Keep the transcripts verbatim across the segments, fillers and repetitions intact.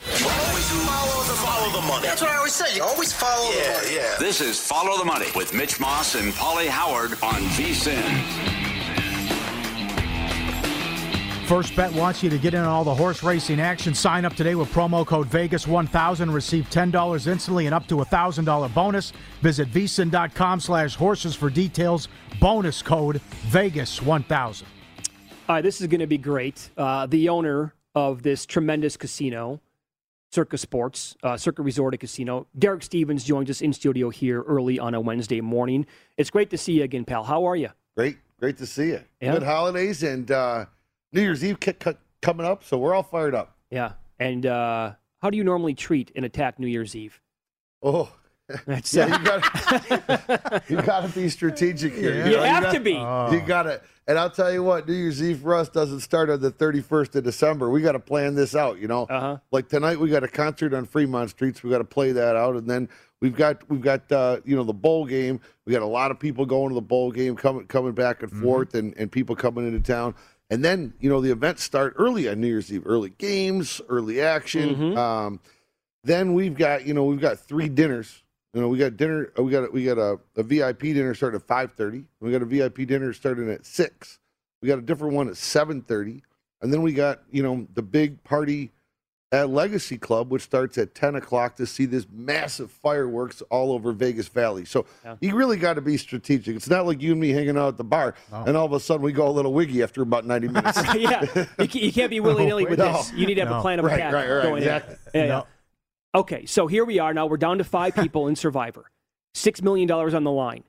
Always follow the, follow the money. That's what I always say. You always follow yeah, the money. Yeah. This is Follow the Money with Mitch Moss and Paulie Howard on V S I N. First Bet wants you to get in on all the horse racing action. Sign up today with promo code Vegas one thousand. Receive ten dollars instantly and up to a one thousand dollars bonus. Visit V S I N dot com slash horses for details. Bonus code Vegas one thousand. All right, this is going to be great. Uh, the owner of this tremendous casino, Circa Sports, uh, Circa Resort and Casino. Derek Stevens joins us in studio here early on a Wednesday morning. It's great to see you again, pal. How are you? Great. Great to see you. Yeah. Good holidays and uh, New Year's Eve c- c- coming up, so we're all fired up. Yeah. And uh, how do you normally treat and attack New Year's Eve? Oh, that's yeah, you got to be strategic here. You, you know, have you gotta, to be. Oh. You got to. And I'll tell you what, New Year's Eve for us doesn't start on the thirty-first of December. We got to plan this out, you know. Uh-huh. Like tonight, we got a concert on Fremont Streets. We got to play that out, and then we've got we've got uh, you know, the bowl game. We got a lot of people going to the bowl game, coming coming back and mm-hmm. forth, and and people coming into town. And then you know the events start early on New Year's Eve. Early games, early action. Mm-hmm. Um, then we've got you know we've got three dinners. You know, we got dinner. We got we got a, a V I P dinner starting at five thirty. We got a V I P dinner starting at six. We got a different one at seven thirty, and then we got you know the big party at Legacy Club, which starts at ten o'clock to see this massive fireworks all over Vegas Valley. So yeah. You really got to be strategic. It's not like you and me hanging out at the bar, no. and all of a sudden we go a little wiggy after about ninety minutes. yeah, you can't be willy nilly no, with no. this. You need to have no. a plan of attack right, right, right, going exactly. in. Yeah, no. yeah. Okay, so here we are now. We're down to five people in Survivor. six million dollars on the line.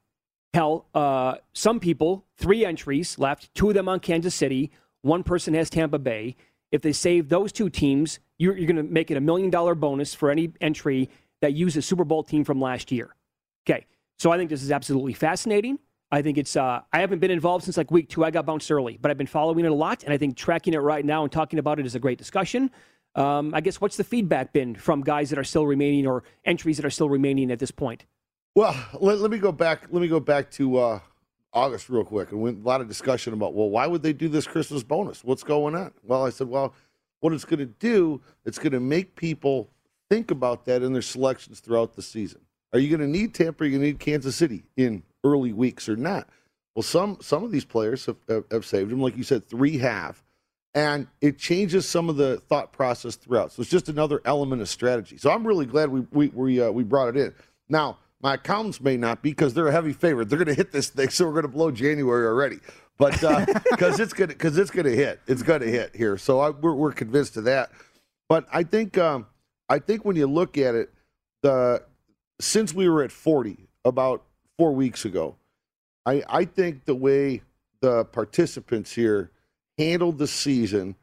Hell, uh, some people, three entries left, two of them on Kansas City, one person has Tampa Bay. If they save those two teams, you're, you're going to make it a million-dollar bonus for any entry that uses Super Bowl team from last year. Okay, so I think this is absolutely fascinating. I think it's, uh, I haven't been involved since like week two. I got bounced early, but I've been following it a lot, and I think tracking it right now and talking about it is a great discussion. Um, I guess what's the feedback been from guys that are still remaining or entries that are still remaining at this point? Well, let, let me go back. Let me go back to uh, August real quick, and we had a lot of discussion about, well, why would they do this Christmas bonus? What's going on? Well, I said, well, what it's going to do, it's going to make people think about that in their selections throughout the season. Are you going to need Tampa? Are you going to need Kansas City in early weeks or not? Well, some some of these players have, have, have saved them, like you said, three have. And it changes some of the thought process throughout. So it's just another element of strategy. So I'm really glad we we we, uh, we brought it in. Now, my accountants may not be because they're a heavy favorite. They're going to hit this thing, so we're going to blow January already. But because uh, it's going because it's going to hit, it's going to hit here. So I, we're we're convinced of that. But I think um, I think when you look at it, the since we were at forty about four weeks ago, I I think the way the participants here handled the season,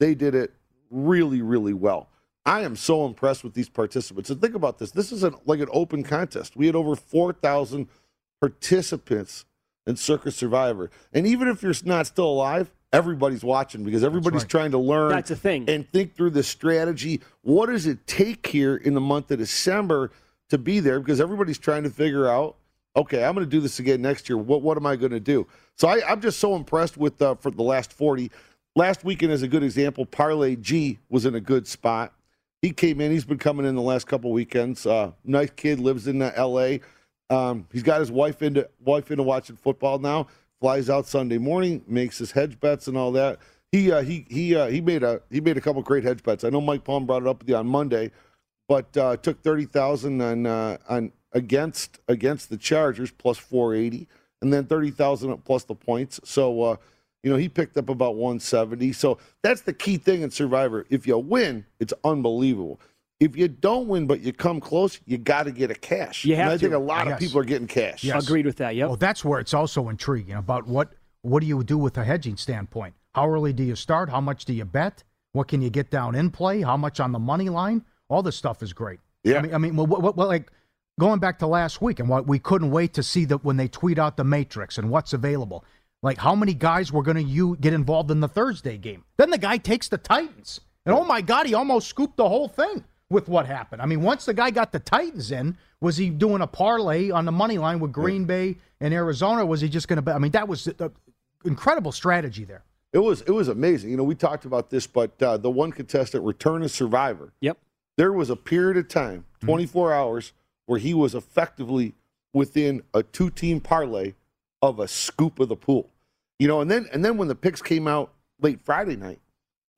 they did it really, really well. I am so impressed with these participants. And think about this. This is an, like an open contest. We had over four thousand participants in Circa Survivor. And even if you're not still alive, everybody's watching because everybody's right. trying to learn That's a thing. and think through the strategy. What does it take here in the month of December to be there? Because everybody's trying to figure out, okay, I'm going to do this again next year. What what am I going to do? So I, I'm just so impressed with uh, for the last forty. Last weekend is a good example. Parlay G was in a good spot. He came in. He's been coming in the last couple weekends. Uh, nice kid, lives in L A. Um, he's got his wife into wife into watching football now. Flies out Sunday morning, makes his hedge bets and all that. He uh, he he uh, he made a he made a couple great hedge bets. I know Mike Palm brought it up with you on Monday, but uh, took thirty thousand on uh, on against against the Chargers plus four eighty, and then thirty thousand plus the points. So uh, you know he picked up about one seventy. So that's the key thing in Survivor. If you win, it's unbelievable. If you don't win, but you come close, you got to get a cash. You have and I to. think a lot yes. of people are getting cash. Yes. Agreed with that, yep. Well, that's where it's also intriguing about what, what do you do with a hedging standpoint. How early do you start? How much do you bet? What can you get down in play? How much on the money line? All this stuff is great. Yeah. I mean, I mean well, well, well, like going back to last week, and what we couldn't wait to see that when they tweet out the matrix and what's available. Like how many guys were going to get involved in the Thursday game? Then the guy takes the Titans. And, oh, my God, he almost scooped the whole thing with what happened. I mean, once the guy got the Titans in, was he doing a parlay on the money line with Green Bay and Arizona? Or was he just going to bet? I mean, that was an incredible strategy there. It was it was amazing. You know, we talked about this, but uh, the one contestant returned as Survivor. Yep. There was a period of time, twenty-four mm-hmm. hours, where he was effectively within a two-team parlay of a scoop of the pool. You know, and then and then when the picks came out late Friday night,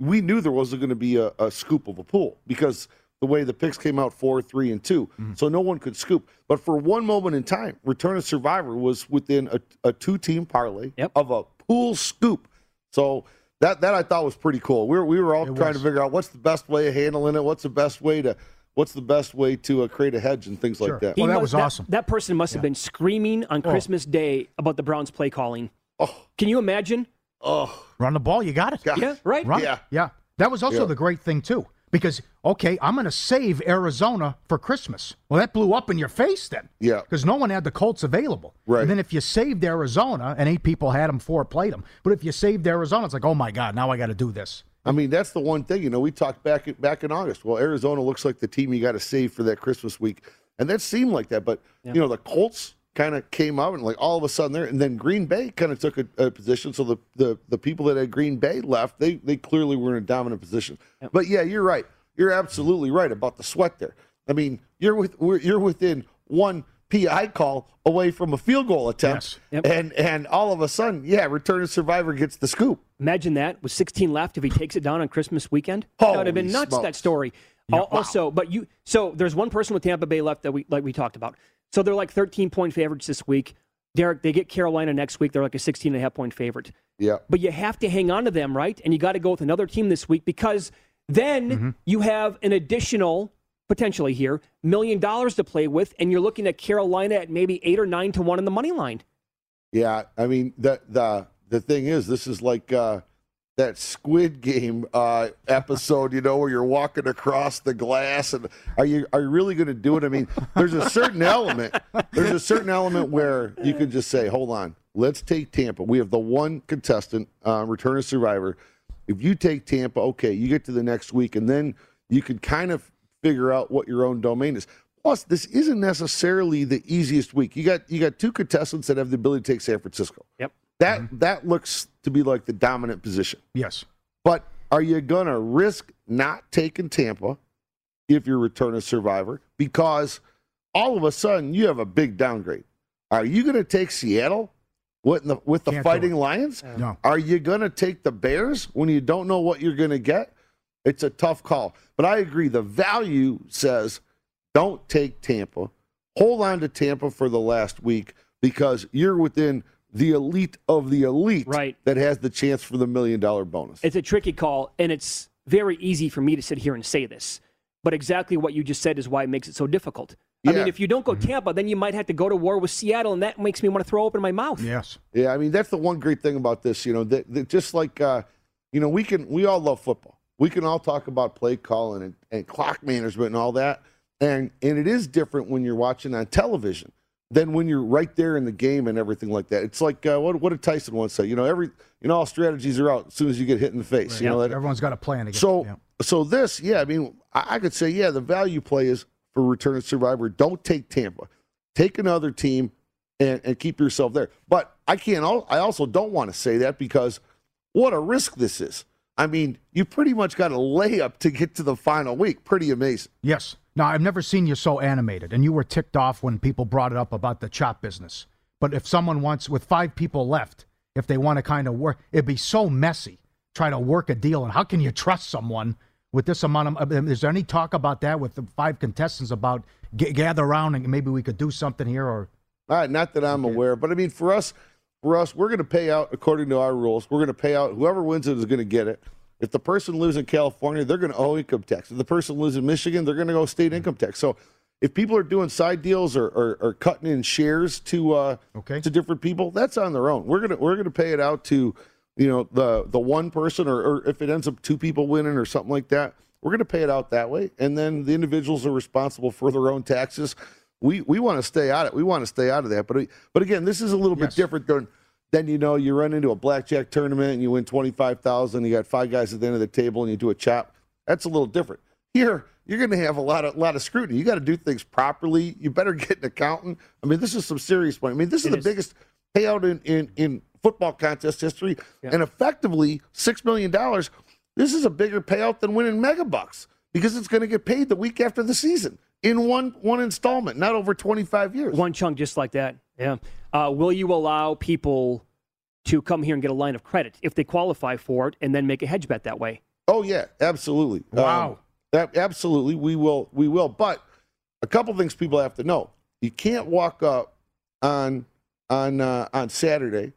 we knew there wasn't going to be a, a scoop of a pool because the way the picks came out, four, three, and two. Mm. So no one could scoop. But for one moment in time, Return of Survivor was within a, a two-team parlay yep. of a pool scoop. So that that I thought was pretty cool. We were, we were all it trying was. to figure out what's the best way of handling it, what's the best way to – What's the best way to uh, create a hedge and things sure. like that. Well, that was that, awesome. That person must have yeah. been screaming on oh. Christmas Day about the Browns play calling. Oh. Can you imagine? Oh, run the ball. You got it. Gosh. Yeah, right? Run. Yeah. yeah. That was also yeah. the great thing, too. Because, okay, I'm going to save Arizona for Christmas. Well, that blew up in your face then. Yeah. Because no one had the Colts available. Right. And then if you saved Arizona, and eight people had them, four played them. But if you saved Arizona, it's like, oh, my God, now I got to do this. I mean, that's the one thing. You know, we talked back back in August. Well, Arizona looks like the team you got to save for that Christmas week. And that seemed like that. But, yeah. you know, the Colts kind of came out and, like, all of a sudden there. And then Green Bay kind of took a, a position. So the, the, the people that had Green Bay left, they, they clearly were in a dominant position. Yeah. But, yeah, you're right. You're absolutely right about the sweat there. I mean, you're with you're within one P I call away from a field goal attempt. Yes. Yep. And, and all of a sudden, yeah, Return of Survivor gets the scoop. Imagine that with sixteen left. If he takes it down on Christmas weekend, Holy that would have been nuts. Smokes. That story. Yeah, also, wow. but you. So there's one person with Tampa Bay left that we like we talked about. So they're like thirteen point favorites this week. Derek, they get Carolina next week. They're like a sixteen and a half point favorite. Yeah. But you have to hang on to them, right? And you got to go with another team this week because then mm-hmm. you have an additional potentially here million dollars to play with, and you're looking at Carolina at maybe eight or nine to one in the money line. Yeah, I mean the the. The thing is, this is like uh, that Squid Game uh, episode, you know, where you're walking across the glass, and are you are you really going to do it? I mean, there's a certain element. There's a certain element where you can just say, hold on, let's take Tampa. We have the one contestant, uh, Return of Survivor. If you take Tampa, okay, you get to the next week, and then you can kind of figure out what your own domain is. Plus, this isn't necessarily the easiest week. You got you got two contestants that have the ability to take San Francisco. Yep. That mm-hmm. that looks to be like the dominant position. Yes. But are you going to risk not taking Tampa if you're returning Survivor? Because all of a sudden you have a big downgrade. Are you going to take Seattle with the, with the Fighting Lions? No. Are you going to take the Bears when you don't know what you're going to get? It's a tough call. But I agree. The value says don't take Tampa. Hold on to Tampa for the last week because you're within – the elite of the elite right. that has the chance for the million-dollar bonus. It's a tricky call, and it's very easy for me to sit here and say this. But exactly what you just said is why it makes it so difficult. Yeah. I mean, if you don't go Tampa, then you might have to go to war with Seattle, and that makes me want to throw open my mouth. Yes. Yeah, I mean, that's the one great thing about this. You know, that, that just like, uh, you know, we can we all love football. We can all talk about play calling and, and clock management and all that. And, and it is different when you're watching on television. than when you're right there in the game and everything like that. It's like uh, what what did Tyson once say? You know, every you know all strategies are out as soon as you get hit in the face. Right. You know, that, everyone's got a plan. Against so them. so this, yeah, I mean, I, I could say, yeah, the value play is for returning Survivor. Don't take Tampa, take another team, and, and keep yourself there. But I can't. I also don't want to say that because what a risk this is. I mean, you pretty much got a layup to get to the final week. Pretty amazing. Yes. Now, I've never seen you so animated, and you were ticked off when people brought it up about the chop business. But if someone wants, with five people left, if they want to kind of work, it'd be so messy, try to work a deal. And how can you trust someone with this amount of, is there any talk about that with the five contestants about g- gather around and maybe we could do something here? Or All right, not that I'm okay. aware, but I mean, for us, for us, we're going to pay out according to our rules. We're going to pay out, whoever wins it is going to get it. If the person lives in California, they're going to owe income tax. If the person lives in Michigan, they're going to owe state income tax. So if people are doing side deals or, or, or cutting in shares to uh, okay. to different people, that's on their own. We're gonna we're gonna pay it out to, you know, the the one person, or, or if it ends up two people winning or something like that, we're gonna pay it out that way. And then the individuals are responsible for their own taxes. We we want to stay out of it. We want to stay out of that. But but again, this is a little yes. bit different than. Then, you know, you run into a blackjack tournament and you win twenty-five thousand dollars, you got five guys at the end of the table and you do a chop. That's a little different. Here, you're going to have a lot of lot of scrutiny. You got to do things properly. You better get an accountant. I mean, this is some serious money. I mean, this is it the is. biggest payout in, in, in football contest history. Yeah. And effectively, six million dollars, this is a bigger payout than winning mega bucks because it's going to get paid the week after the season in one one installment, not over twenty-five years. One chunk just like that, yeah. Uh, will you allow people to come here and get a line of credit if they qualify for it and then make a hedge bet that way? Oh, yeah, absolutely. Wow. Um, that, absolutely, we will. We will. But a couple things people have to know. You can't walk up on on uh, on Saturday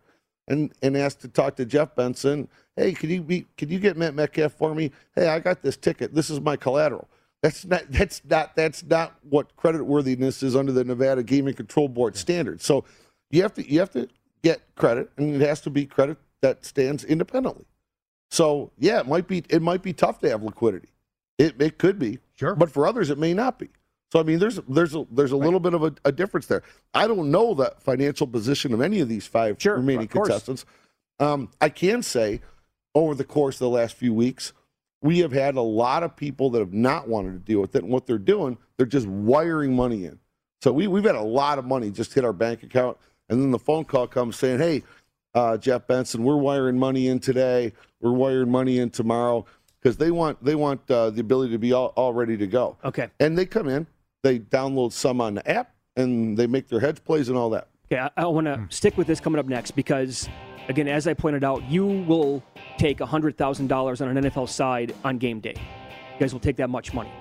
and, and ask to talk to Jeff Benson. Hey, can you be, can you get Matt Metcalf for me? Hey, I got this ticket. This is my collateral. That's not that's not that's not what creditworthiness is under the Nevada Gaming Control Board standards. So you have to you have to get credit, and it has to be credit that stands independently. So yeah, it might be it might be tough to have liquidity. It it could be sure, but for others it may not be. So I mean, there's there's a, there's a right. little bit of a, a difference there. I don't know the financial position of any of these five sure, remaining contestants. Um, I can say over the course of the last few weeks, we have had a lot of people that have not wanted to deal with it. And what they're doing, they're just wiring money in. So we, we've had a lot of money just hit our bank account. And then the phone call comes saying, hey, uh, Jeff Benson, we're wiring money in today. We're wiring money in tomorrow. Because they want they want uh, the ability to be all, all ready to go. Okay. And they come in. They download some on the app. And they make their hedge plays and all that. Okay, I, I want to mm. stick with this coming up next because, again, as I pointed out, you will – take one hundred thousand dollars on an N F L side on game day. You guys will take that much money.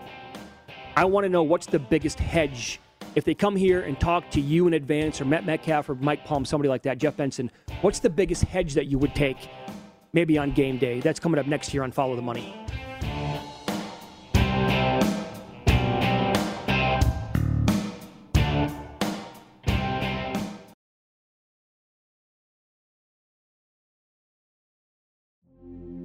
I want to know what's the biggest hedge. If they come here and talk to you in advance, or Matt Metcalf or Mike Palm, somebody like that, Jeff Benson, what's the biggest hedge that you would take maybe on game day? That's coming up next here on Follow the Money.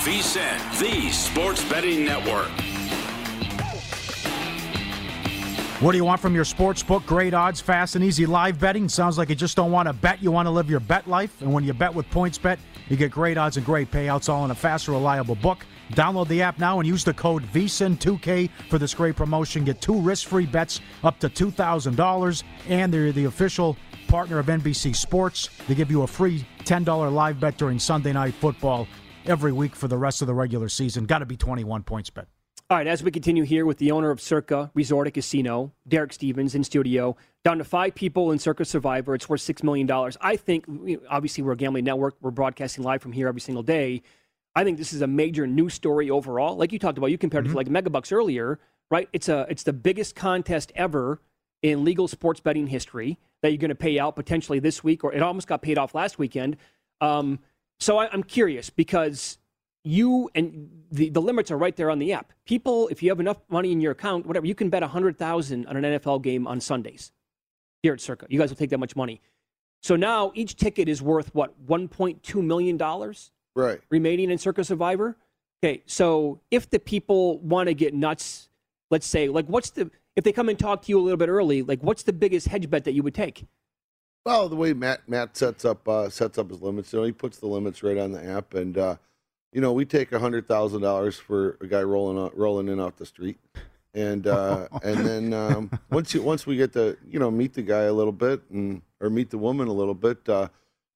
V S I N, the sports betting network. What do you want from your sports book? Great odds, fast and easy live betting. Sounds like you just don't want to bet. You want to live your bet life. And when you bet with PointsBet, you get great odds and great payouts all in a fast, reliable book. Download the app now and use the code V S I N two K for this great promotion. Get two risk-free bets up to two thousand dollars. And they're the official partner of N B C Sports. They give you a free ten dollars live bet during Sunday Night Football every week for the rest of the regular season. Got to be twenty-one points bet. All right, as we continue here with the owner of Circa Resort and Casino, Derek Stevens in studio, down to five people in Circa Survivor. It's worth six million dollars. I think, obviously, we're a gambling network. We're broadcasting live from here every single day. I think this is a major news story overall. Like you talked about, you compared mm-hmm. it to like Megabucks earlier, right? It's a it's the biggest contest ever in legal sports betting history that you're going to pay out potentially this week, or it almost got paid off last weekend. Um So I, I'm curious because you and the, the limits are right there on the app. People, if you have enough money in your account, whatever, you can bet one hundred thousand dollars on an N F L game on Sundays here at Circa. You guys will take that much money. So now each ticket is worth, what, one point two million dollars right. remaining in Circa Survivor? Okay, so if the people want to get nuts, let's say, like what's the, if they come and talk to you a little bit early, like what's the biggest hedge bet that you would take? Well, the way Matt Matt sets up uh, sets up his limits, you know, he puts the limits right on the app, and uh, you know, we take a hundred thousand dollars for a guy rolling out, rolling in off the street, and uh, and then um, once you once we get to you know meet the guy a little bit and or meet the woman a little bit, uh,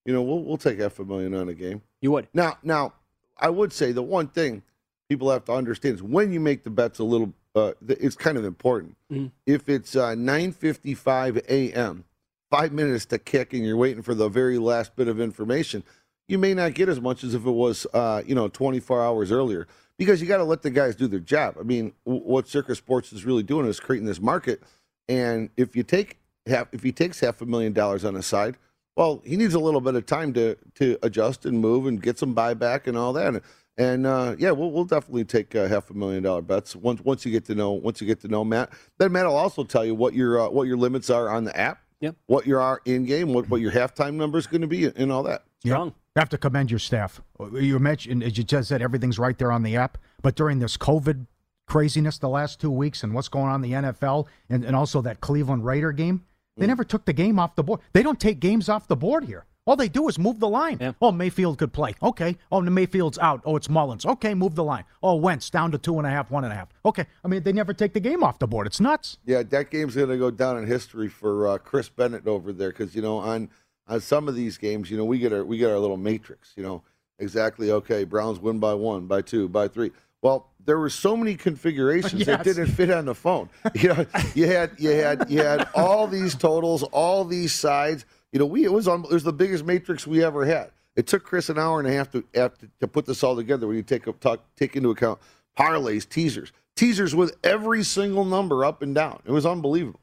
you know, we'll we'll take half a million on a game. You would now now I would say the one thing people have to understand is when you make the bets a little, uh, it's kind of important. Mm-hmm. If it's uh, nine fifty five a.m. five minutes to kick and you're waiting for the very last bit of information, you may not get as much as if it was, uh, you know, twenty-four hours earlier, because you got to let the guys do their job. I mean, w- what Circa Sports is really doing is creating this market. And if you take half, if he takes half a million dollars on his side, well, he needs a little bit of time to, to adjust and move and get some buyback and all that. And, and uh, yeah, we'll, we'll definitely take uh, half a million dollar bets once, once you get to know, once you get to know Matt, then Matt will also tell you what your, uh, what your limits are on the app. Yep. What your in-game, what, what your halftime number is going to be, and all that. Strong. Yep. You have to commend your staff. You mentioned, as you just said, everything's right there on the app. But during this COVID craziness the last two weeks and what's going on in the N F L and, and also that Cleveland Raider game, they mm. never took the game off the board. They don't take games off the board here. All they do is move the line. Yeah. Oh, Mayfield could play. Okay. Oh, Mayfield's out. Oh, it's Mullins. Okay, move the line. Oh, Wentz down to two and a half, one and a half. Okay. I mean, they never take the game off the board. It's nuts. Yeah, that game's going to go down in history for uh, Chris Bennett over there because, you know, on on some of these games, you know, we get our we get our little matrix, you know, exactly, okay, Browns win by one, by two, by three. Well, there were so many configurations yes. that didn't fit on the phone. You know, you had you had you had all these totals, all these sides. You know, we it was on, it was the biggest matrix we ever had. It took Chris an hour and a half to to, to put this all together. When you take talk, take into account parlays, teasers, teasers with every single number up and down, it was unbelievable.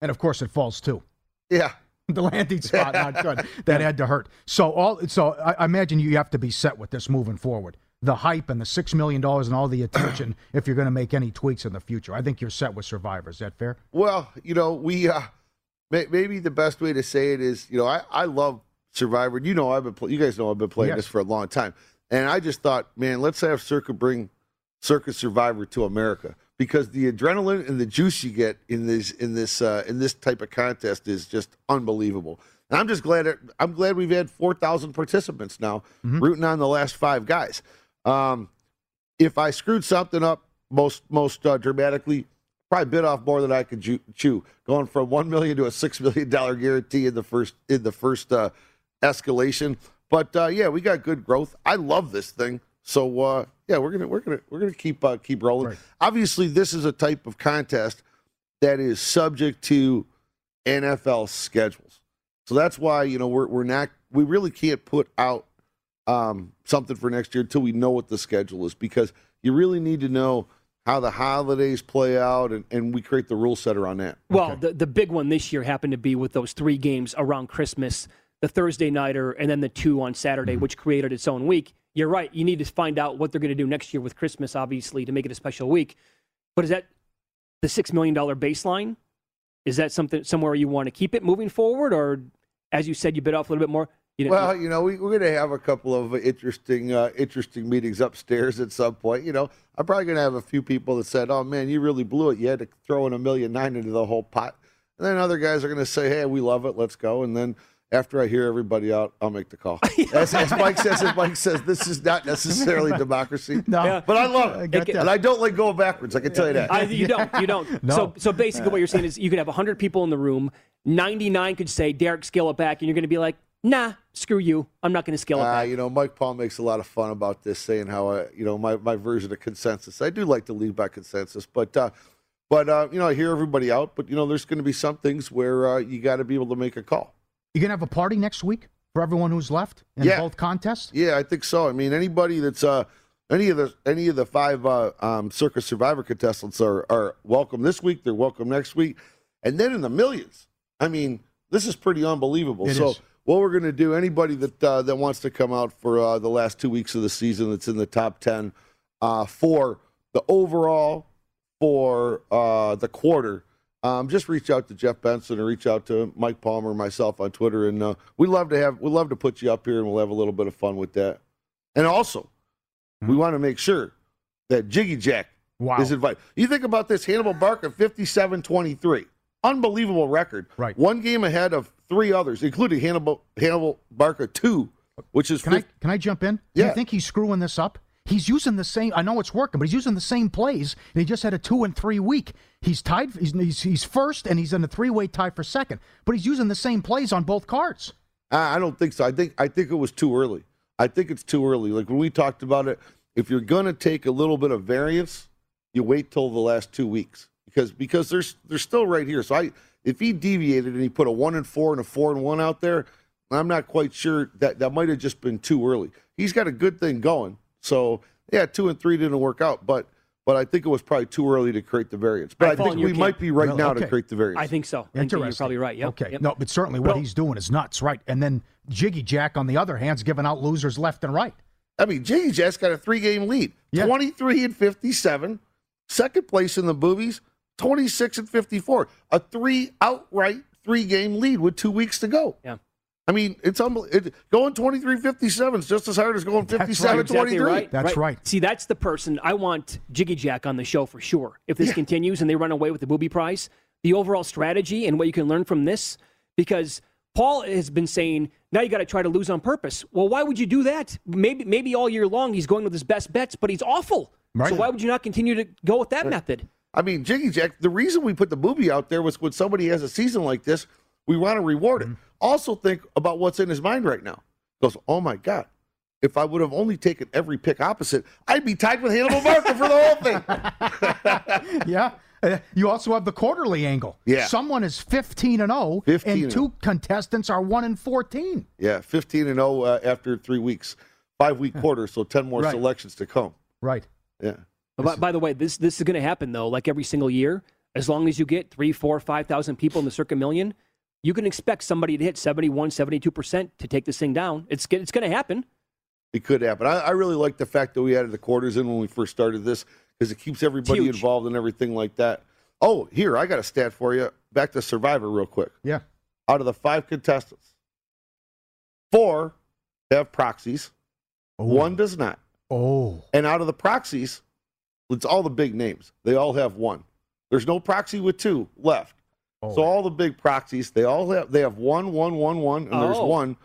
And of course, it falls too. Yeah, the landing spot not good. That had to hurt. So all so I imagine you have to be set with this moving forward. The hype and the six million dollars and all the attention. If you're going to make any tweaks in the future, I think you're set with Survivor. Is that fair? Well, you know, we. Uh, Maybe the best way to say it is, you know, I, I love Survivor. You know, I've been play, you guys know I've been playing yes. this for a long time, and I just thought, man, let's have Circa bring Circa Survivor to America, because the adrenaline and the juice you get in this in this uh, in this type of contest is just unbelievable. And I'm just glad it, I'm glad we've had four thousand participants now, mm-hmm. rooting on the last five guys. Um, if I screwed something up most most uh, dramatically. Probably bit off more than I could ju- chew, going from one million to a six million dollar guarantee in the first in the first uh, escalation. But uh, yeah, we got good growth. I love this thing. So uh, yeah, we're gonna we're gonna we're gonna keep uh, keep rolling. Right. Obviously, this is a type of contest that is subject to N F L schedules. So that's why, you know, we're we're not we really can't put out um, something for next year until we know what the schedule is, because you really need to know how the holidays play out, and, and we create the rule set around that. Well, okay. the, the big one this year happened to be with those three games around Christmas, the Thursday nighter, and then the two on Saturday, mm-hmm. which created its own week. You're right. You need to find out what they're going to do next year with Christmas, obviously, to make it a special week. But is that the six million dollars baseline? Is that something somewhere you want to keep it moving forward? Or, as you said, you bit off a little bit more? You know, well, you know, we, we're going to have a couple of interesting uh, interesting meetings upstairs at some point. You know, I'm probably going to have a few people that said, oh, man, you really blew it. You had to throw in a million nine into the whole pot. And then other guys are going to say, hey, we love it. Let's go. And then after I hear everybody out, I'll make the call. as, as Mike says, as Mike says, this is not necessarily democracy. No. Yeah. But I love it. I it and I don't like going backwards. I can tell you that. I, you don't. You don't. No. So, so basically what you're saying is you could have one hundred people in the room. ninety-nine could say, Derek, scale it back. And you're going to be like, nah, screw you. I'm not going to scale it back. Uh, you know, Mike Palm makes a lot of fun about this, saying how, I, you know, my, my version of consensus. I do like to lead by consensus, but, uh, but uh, you know, I hear everybody out. But, you know, there's going to be some things where uh, you got to be able to make a call. You're going to have a party next week for everyone who's left in yeah. both contests? Yeah, I think so. I mean, anybody that's uh, any of the any of the five uh, um, Circa Survivor contestants are, are welcome this week. They're welcome next week. And then in the millions. I mean, this is pretty unbelievable. It so. Is. What we're going to do, anybody that uh, that wants to come out for uh, the last two weeks of the season that's in the top ten uh, for the overall, for uh, the quarter, um, just reach out to Jeff Benson or reach out to Mike Palmer or myself on Twitter, and uh, we love to have we love to put you up here, and we'll have a little bit of fun with that. And also, mm-hmm. we want to make sure that Jiggy Jack wow. is invited. You think about this: Hannibal Barker, fifty-seven twenty-three, unbelievable record, right? One game ahead of three others, including Hannibal Hannibal Barker two, which is... Can I, can I jump in? Yeah. Do you think he's screwing this up? He's using the same... I know it's working, but he's using the same plays. He just had a two and three week. He's tied. He's, he's, he's first, and he's in a three-way tie for second. But he's using the same plays on both cards. I, I don't think so. I think I think it was too early. I think it's too early. Like when we talked about it, if you're going to take a little bit of variance, you wait till the last two weeks because because they're, they're still right here. So I... If he deviated and he put a one and four and a four and one out there, I'm not quite sure that that might have just been too early. He's got a good thing going, so yeah, two and three didn't work out, but but I think it was probably too early to create the variance. But I, I think we camp. might be right no, now okay. to create the variance. I think so. I think you're probably right. Yep. Okay. Yep. No, but certainly what well, he's doing is nuts, right? And then Jiggy Jack, on the other hand, is giving out losers left and right. I mean, Jiggy Jack's got a three-game lead, yeah. twenty-three and fifty-seven, second place in the boobies. twenty-six and fifty-four, a three outright three-game lead with two weeks to go. Yeah, I mean it's unbelievable. It, going twenty-three fifty-seven is just as hard as going fifty-seven twenty-three. That's right. Exactly right. That's right. right. See, that's the person I want Jiggy Jack on the show for sure. If this yeah. continues and they run away with the booby prize, the overall strategy and what you can learn from this, because Paul has been saying now you got to try to lose on purpose. Well, why would you do that? Maybe maybe all year long he's going with his best bets, but he's awful. Right. So why would you not continue to go with that right. method? I mean, Jiggy Jack, the reason we put the booby out there was when somebody has a season like this, we want to reward it. Mm-hmm. Also think about what's in his mind right now. He goes, oh, my God, if I would have only taken every pick opposite, I'd be tied with Hannibal Barker for the whole thing. yeah. Uh, you also have the quarterly angle. Yeah. Someone is fifteen and oh, and two contestants are one and fourteen. Yeah, fifteen and oh uh, after three weeks. Five-week quarter, so ten more right. selections to come. Right. Yeah. By, by the way, this this is going to happen, though, like every single year. As long as you get three, four, five thousand people in the Circa Million, you can expect somebody to hit seventy-one, seventy-two percent to take this thing down. It's, it's going to happen. It could happen. I, I really like the fact that we added the quarters in when we first started this because it keeps everybody Huge. involved and everything like that. Oh, here, I got a stat for you. Back to Survivor real quick. Yeah. Out of the five contestants, four have proxies. Oh. One does not. Oh. And out of the proxies... It's all the big names. They all have one. There's no proxy with two left. Oh. So all the big proxies, they all have they have one, one, one, one, and oh. there's one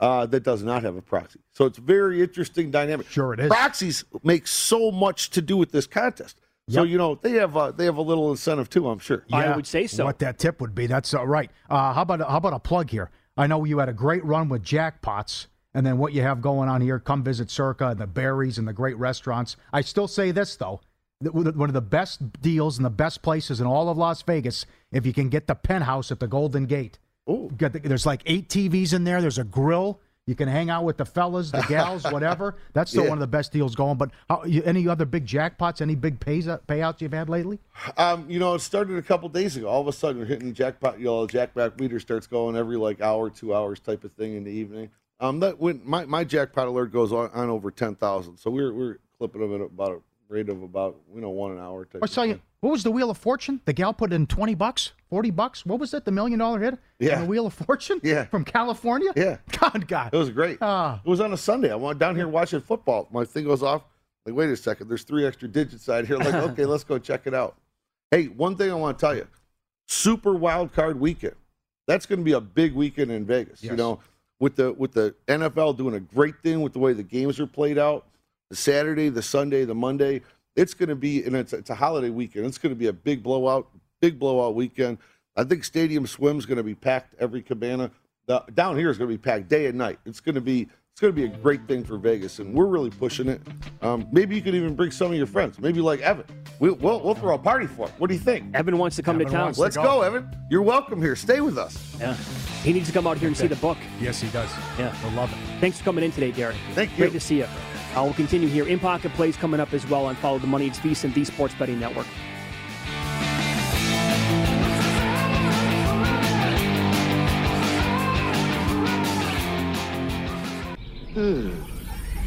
uh, that does not have a proxy. So it's very interesting dynamic. Sure it is. Proxies make so much to do with this contest. Yep. So you know they have a, they have a little incentive too. I'm sure. Yeah, I would say so. What that tip would be? That's all right. Uh, how about how about a plug here? I know you had a great run with jackpots. and then what you have going on here. Come visit Circa and the Berries and the great restaurants. I still say this, though. One of the best deals and the best places in all of Las Vegas, if you can get the penthouse at the Golden Gate. Ooh. There's like eight T Vs in there. There's a grill. You can hang out with the fellas, the gals, whatever. That's still yeah. one of the best deals going. But how, any other big jackpots, any big pays, payouts you've had lately? Um, you know, it started a couple days ago. All of a sudden, we're hitting jackpot. You know, jackpot meter starts going every like hour, two hours type of thing in the evening. Um, that went, my my jackpot alert goes on, on over ten thousand. So we're we're clipping them at about. A, rate of about, you know, one an hour. I tell you, what was the Wheel of Fortune? The gal put in twenty bucks, forty bucks. What was that? The million dollar hit? Yeah. On the Wheel of Fortune? Yeah. From California? Yeah. God, God. It was great. Uh, it was on a Sunday. I went down here watching football. My thing goes off. Like, wait a second. There's three extra digits out here. Like, okay, let's go check it out. Hey, one thing I want to tell you. Super Wild Card Weekend. That's going to be a big weekend in Vegas. Yes. You know, with the with the N F L doing a great thing with the way the games are played out. The Saturday, the Sunday, the Monday, it's going to be, and it's, it's a holiday weekend. It's going to be a big blowout, big blowout weekend. I think Stadium Swim's going to be packed every cabana. The, down here is going to be packed day and night. It's going to be, it's going to be a great thing for Vegas, and we're really pushing it. Um, maybe you could even bring some of your friends. Maybe like Evan. We, we'll, we'll throw a party for him. What do you think? Evan wants to come Evan to town. Let's to go. go, Evan. You're welcome here. Stay with us. Yeah. He needs to come out here and okay. see the book. Yes, he does. Yeah. I love it. Thanks for coming in today, Derek. Thank you. Great to see you. Uh, we'll continue here. In Pocket Plays coming up as well on Follow the Money. It's VSiN, the Sports Betting Network. Hmm.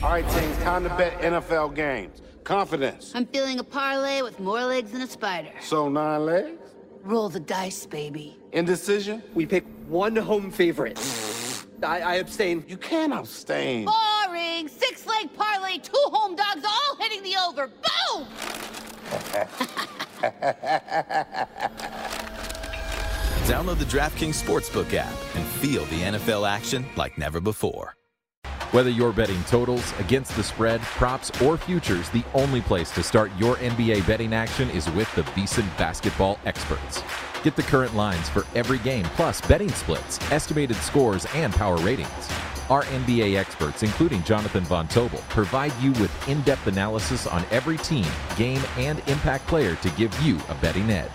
All right, team, time to bet N F L games. Confidence. I'm feeling a parlay with more legs than a spider. So nine legs? Roll the dice, baby. Indecision? We pick one home favorite. I, I abstain. You can't abstain. Oh! Six-leg parlay, two home dogs, all hitting the over. Boom! Download the DraftKings Sportsbook app and feel the N F L action like never before. Whether you're betting totals, against the spread, props, or futures, the only place to start your N B A betting action is with the VSiN basketball experts. Get the current lines for every game, plus betting splits, estimated scores, and power ratings. Our N B A experts, including Jonathan Von Tobel, provide you with in-depth analysis on every team, game, and impact player to give you a betting edge.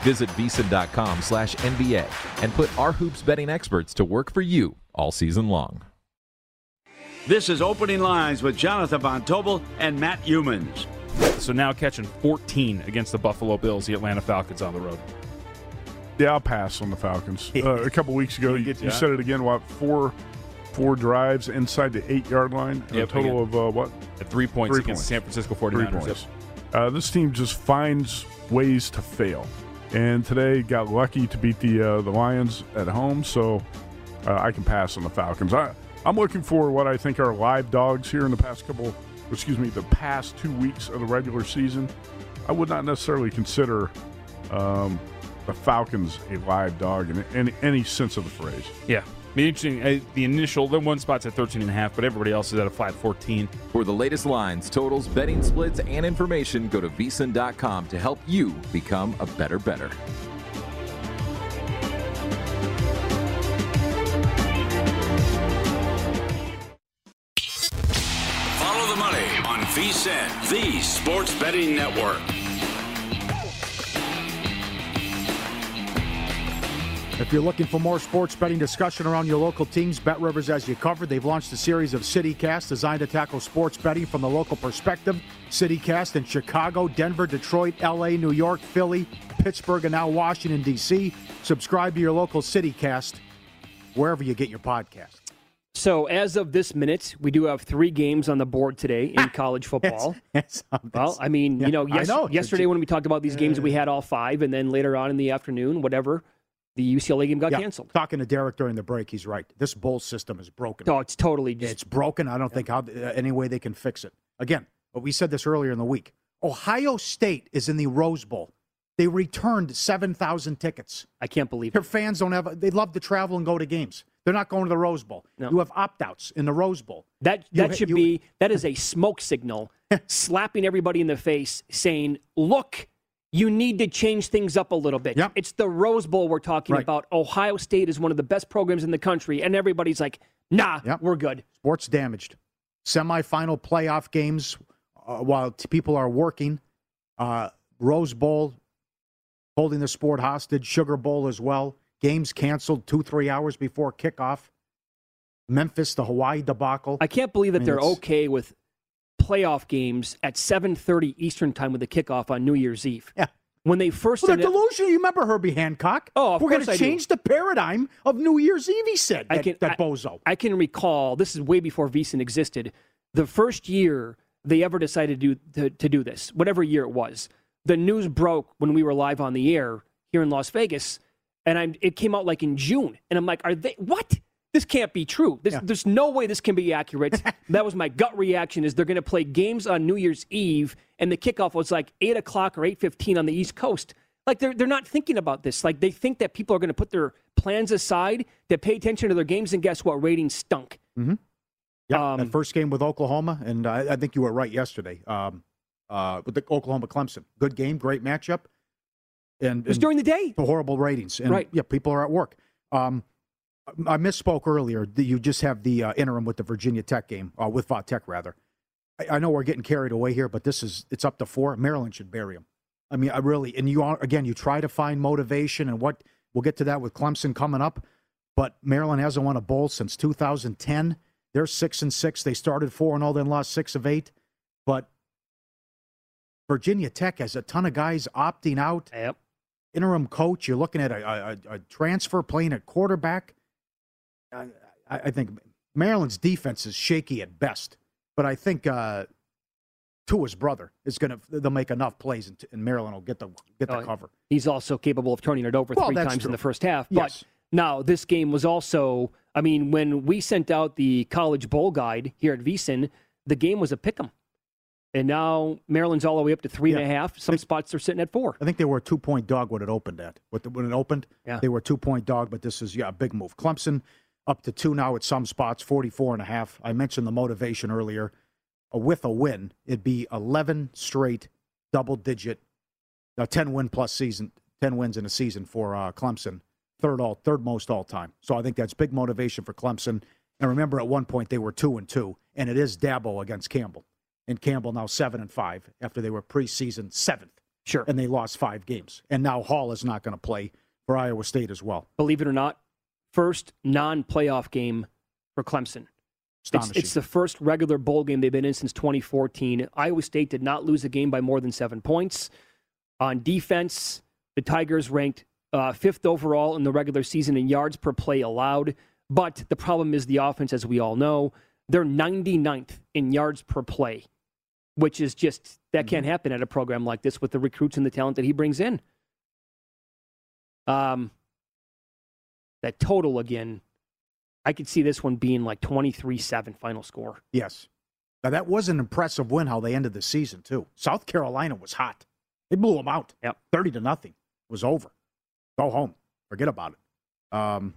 Visit VSiN.com slash NBA and put our Hoops betting experts to work for you all season long. This is Opening Lines with Jonathan Von Tobel and Matt Humans. So now catching fourteen against the Buffalo Bills, the Atlanta Falcons on the road. Yeah, I'll pass on the Falcons. uh, a couple weeks ago, you, you said it again, what, four... Four drives inside the eight-yard line, and yep, a total of uh, what? At three points three against points. San Francisco 49ers. Uh, this team just finds ways to fail, and today got lucky to beat the uh, the Lions at home, so uh, I can pass on the Falcons. I, I'm looking for what I think are live dogs here in the past couple, excuse me, the past two weeks of the regular season. I would not necessarily consider um, the Falcons a live dog in any, any sense of the phrase. Yeah. Interesting. The initial, the one spot's at thirteen and a half, but everybody else is at a five fourteen. For the latest lines, totals, betting splits, and information, go to V S I N dot com to help you become a better better. Follow the money on VSiN, the Sports Betting Network. If you're looking for more sports betting discussion around your local teams, BetRivers has you covered. They've launched a series of CityCast designed to tackle sports betting from the local perspective. CityCast in Chicago, Denver, Detroit, L A, New York, Philly, Pittsburgh, and now Washington, D C Subscribe to your local CityCast wherever you get your podcast. So as of this minute, we do have three games on the board today in college football. It's, it's well, I mean, yeah, you know, yes, I know. yesterday when we talked about these games, we had all five, and then later on in the afternoon, whatever. The U C L A game got yeah. canceled. Talking to Derek during the break, he's right. This bowl system is broken. Oh, it's totally just... It's broken. I don't yeah. think how uh, any way they can fix it. Again, but we said this earlier in the week. Ohio State is in the Rose Bowl. They returned seven thousand tickets. I can't believe Their it. Their fans don't have... They love to travel and go to games. They're not going to the Rose Bowl. No. You have opt-outs in the Rose Bowl. That that you, should you, be... That is a smoke signal slapping everybody in the face saying, look... You need to change things up a little bit. Yep. It's the Rose Bowl we're talking right. about. Ohio State is one of the best programs in the country, and everybody's like, Nah, yep. We're good. Sports damaged. Semifinal playoff games uh, while t- people are working. Uh, Rose Bowl holding the sport hostage. Sugar Bowl as well. Games canceled two, three hours before kickoff. Memphis, the Hawaii debacle. I can't believe that I mean, they're it's... okay with playoff games at seven thirty Eastern time with the kickoff on New Year's Eve. Yeah. When they first... Well, they're delusional. You remember Herbie Hancock? Oh, of course I do. We're going to change the paradigm of New Year's Eve, he said, that, I can, that I, bozo. I can recall, this is way before VSiN existed, the first year they ever decided to do, to, to do this, whatever year it was, the news broke when we were live on the air here in Las Vegas, and I'm, it came out like in June. And I'm like, are they... What? This can't be true. This, yeah. There's no way this can be accurate. That was my gut reaction, is they're going to play games on New Year's Eve, and the kickoff was like eight o'clock or eight fifteen on the East Coast. Like, they're, they're not thinking about this. Like, they think that people are going to put their plans aside to pay attention to their games, and guess what? Ratings stunk. Mm-hmm. Yeah, um, that first game with Oklahoma, and I, I think you were right yesterday, um, uh, with the Oklahoma-Clemson. Good game, great matchup. And, and it was during the day. The horrible ratings. And, right. Yeah, people are at work. Um I misspoke earlier. You just have the uh, interim with the Virginia Tech game, uh, with Va Tech, rather. I, I know we're getting carried away here, but this is it's up to four. Maryland should bury them. I mean, I really, and you are, again, you try to find motivation, and what we'll get to that with Clemson coming up, but Maryland hasn't won a bowl since two thousand ten. They're six and six. They started four and all, then lost six of eight. But Virginia Tech has a ton of guys opting out. Yep. Interim coach, you're looking at a, a, a transfer playing at quarterback. I, I think Maryland's defense is shaky at best, but I think uh, Tua's brother is going to. They'll make enough plays, and, and Maryland will get the get the oh, cover. He's also capable of turning it over well, three times true. in the first half. But yes. Now this game was also. I mean, when we sent out the College Bowl guide here at VSiN, the game was a pick'em, and now Maryland's all the way up to three yeah. and a half. Some they, spots they're sitting at four. I think they were a two point dog when it opened. At when it opened, yeah. they were a two point dog. But this is yeah a big move. Clemson. Up to two now at some spots, forty-four and a half. I mentioned the motivation earlier. With a win, it'd be eleven straight double-digit, a ten-win-plus season, ten wins in a season for uh, Clemson, third all, third most all-time. So I think that's big motivation for Clemson. And remember, at one point, they were two and two, and it is Dabo against Campbell. And Campbell now seven and five after they were preseason seventh. Sure. And they lost five games. And now Hall is not going to play for Iowa State as well. Believe it or not, first non-playoff game for Clemson. It's, it's the first regular bowl game they've been in since twenty fourteen. Iowa State did not lose a game by more than seven points. On defense, the Tigers ranked uh, fifth overall in the regular season in yards per play allowed. But the problem is the offense, as we all know. They're ninety-ninth in yards per play, which is just, that mm-hmm. can't happen at a program like this with the recruits and the talent that he brings in. Um... That total again, I could see this one being like twenty-three seven final score. Yes. Now, that was an impressive win how they ended the season, too. South Carolina was hot. They blew them out. Yep. thirty to nothing. It was over. Go home. Forget about it. Um,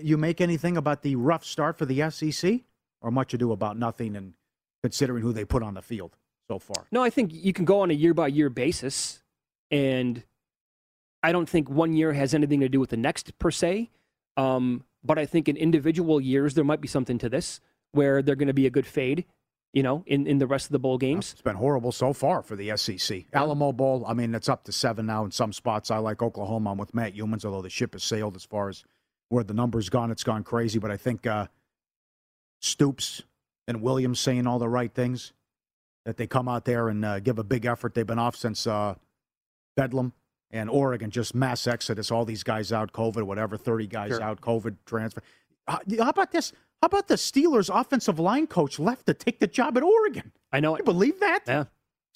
you make anything about the rough start for the S E C? Or much ado about nothing, and considering who they put on the field so far? No, I think you can go on a year-by-year basis, and I don't think one year has anything to do with the next, per se. Um, but I think in individual years, there might be something to this where they're going to be a good fade, you know, in, in the rest of the bowl games. It's been horrible so far for the S E C. Alamo Bowl, I mean, it's up to seven now in some spots. I like Oklahoma. I'm with Matt Humans, although the ship has sailed as far as where the number's gone. It's gone crazy. But I think uh, Stoops and Williams saying all the right things, that they come out there and uh, give a big effort. They've been off since uh, Bedlam. And Oregon, just mass exodus, all these guys out, COVID, whatever, thirty guys sure. out, COVID, transfer. How about this? How about the Steelers' offensive line coach left to take the job at Oregon? I know. Can you believe that? Yeah.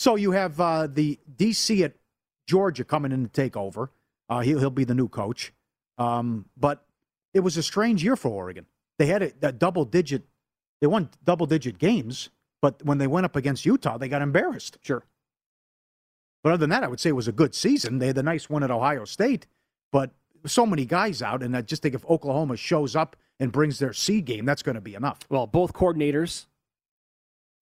So you have uh, the D C at Georgia coming in to take over. Uh, he'll, he'll be the new coach. Um, but it was a strange year for Oregon. They had a, a double-digit – they won double-digit games, but when they went up against Utah, they got embarrassed. Sure. But other than that, I would say it was a good season. They had a nice one at Ohio State, but so many guys out, and I just think if Oklahoma shows up and brings their C game, that's going to be enough. Well, both coordinators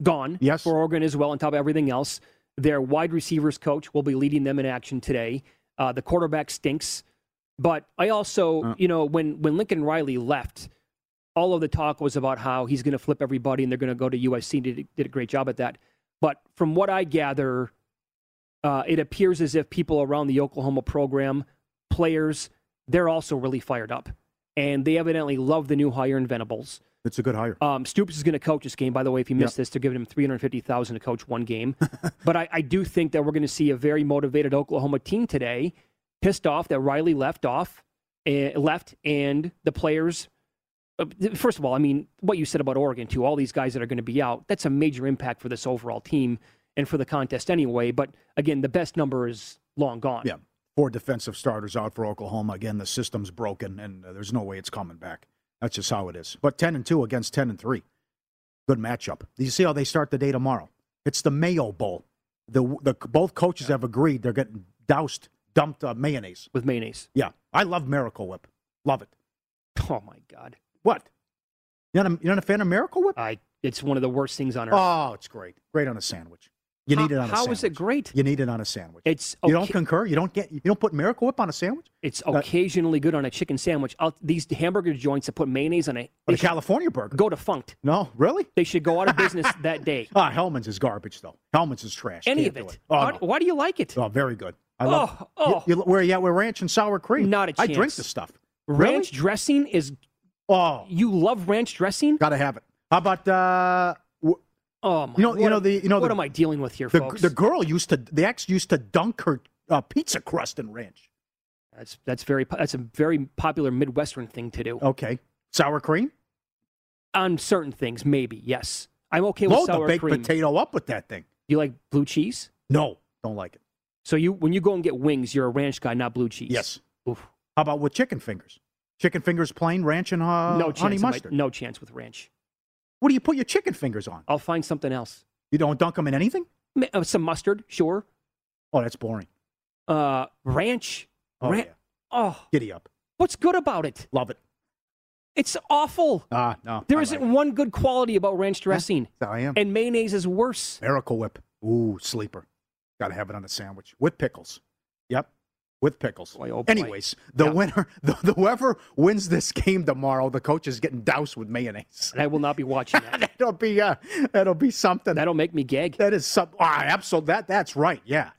gone yes. for Oregon as well, on top of everything else. Their wide receivers coach will be leading them in action today. Uh, the quarterback stinks. But I also, uh. you know, when, when Lincoln Riley left, all of the talk was about how he's going to flip everybody and they're going to go to U S C, and did, did a great job at that. But from what I gather, uh, it appears as if people around the Oklahoma program, players, they're also really fired up. And they evidently love the new hire in Venables. It's a good hire. Um, Stoops is going to coach this game. By the way, if you missed yep. this, they're giving him three hundred fifty thousand dollars to coach one game. But I, I do think that we're going to see a very motivated Oklahoma team today, pissed off that Riley left off, uh, left, and the players. Uh, first of all, I mean, what you said about Oregon, too, all these guys that are going to be out, that's a major impact for this overall team and for the contest anyway. But, again, the best number is long gone. Yeah, four defensive starters out for Oklahoma. Again, the system's broken, and uh, there's no way it's coming back. That's just how it is. But ten and two against ten and three. Good matchup. You see how they start the day tomorrow. It's the Mayo Bowl. The, the both coaches yeah. have agreed they're getting doused, dumped uh, mayonnaise. With mayonnaise. Yeah. I love Miracle Whip. Love it. Oh, my God. What? You're not a, you're not a fan of Miracle Whip? I. It's one of the worst things on earth. Oh, it's great. Great on a sandwich. You how, need it on a how sandwich. How is it great? You need it on a sandwich. It's okay. You don't concur? You don't get. You don't put Miracle Whip on a sandwich? It's uh, occasionally good on a chicken sandwich. I'll, these hamburger joints that put mayonnaise on a... A California burger. Go defunct. No, really? They should go out of business that day. Ah, oh, Hellman's is garbage, though. Hellman's is trash. Any Can't of it. it. Oh, why, no. why do you like it? Oh, very good. I love oh, oh. You, you, where you at with ranch and sour cream? Not a chance. I drink the stuff. Ranch really? dressing is... Oh. You love ranch dressing? Gotta have it. How about... Uh, Oh my! You know, what, you know the. You know what the, am I dealing with here, the, folks? The girl used to, the ex used to dunk her uh, pizza crust in ranch. That's that's very that's a very popular Midwestern thing to do. Okay, sour cream. On certain things, maybe yes. I'm okay with Load sour the cream. Load the baked potato up with that thing. You like blue cheese? No, don't like it. So you, when you go and get wings, you're a ranch guy, not blue cheese. Yes. Oof. How about with chicken fingers? Chicken fingers, plain ranch and uh, no honey mustard. My, no chance with ranch. What do you put your chicken fingers on? I'll find something else. You don't dunk them in anything? Some mustard, sure. Oh, that's boring. Uh, ranch. Oh, Ran- yeah. oh, giddy up. What's good about it? Love it. It's awful. Ah, uh, no. There I isn't like one it. good quality about ranch dressing. Yes, I am. And mayonnaise is worse. Miracle Whip. Ooh, sleeper. Got to have it on a sandwich with pickles. Yep. With pickles. Boy, oh boy. Anyways, the yeah. winner, the, the, whoever wins this game tomorrow, the coach is getting doused with mayonnaise. And I will not be watching that. that'll be, uh, that'll be something. That'll make me gag. That is something. Oh, absolutely. That, that's right. Yeah.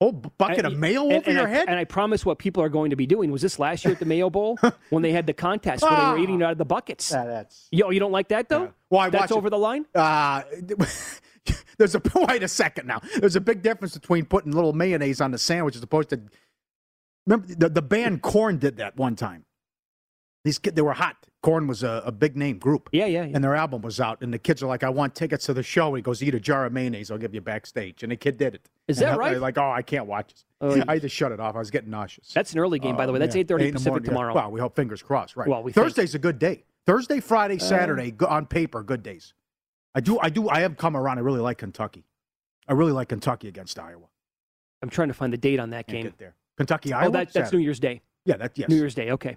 Whole bucket I, of mayo and, over and your I, head. And I promise what people are going to be doing. Was this last year at the Mayo Bowl when they had the contest where oh, they were eating out of the buckets? Uh, that's. Yo, you don't like that though? Yeah. Well, I that's over it. the line. Uh, there's a wait a second now. There's a big difference between putting little mayonnaise on the sandwich as opposed to. Remember, the, the band Korn did that one time. These kids, they were hot. Korn was a, a big-name group. Yeah, yeah, yeah. And their album was out, and the kids are like, I want tickets to the show. And he goes, eat a jar of mayonnaise. I'll give you backstage. And the kid did it. Is and that right? They're like, oh, I can't watch it. Oh, I had to shut it off. I was getting nauseous. That's an early game, uh, by the way. That's yeah. eight thirty Pacific morning, tomorrow. Yeah. Well, we hope, fingers crossed, right? Well, we Thursday's think. a good day. Thursday, Friday, Saturday, um, on paper, good days. I do, I do, I have come around. I really like Kentucky. I really like Kentucky against Iowa. I'm trying to find the date on that can't game. Get there. Kentucky, Iowa? Oh, that, that's New Year's Day. Yeah, that, yes. New Year's Day, okay.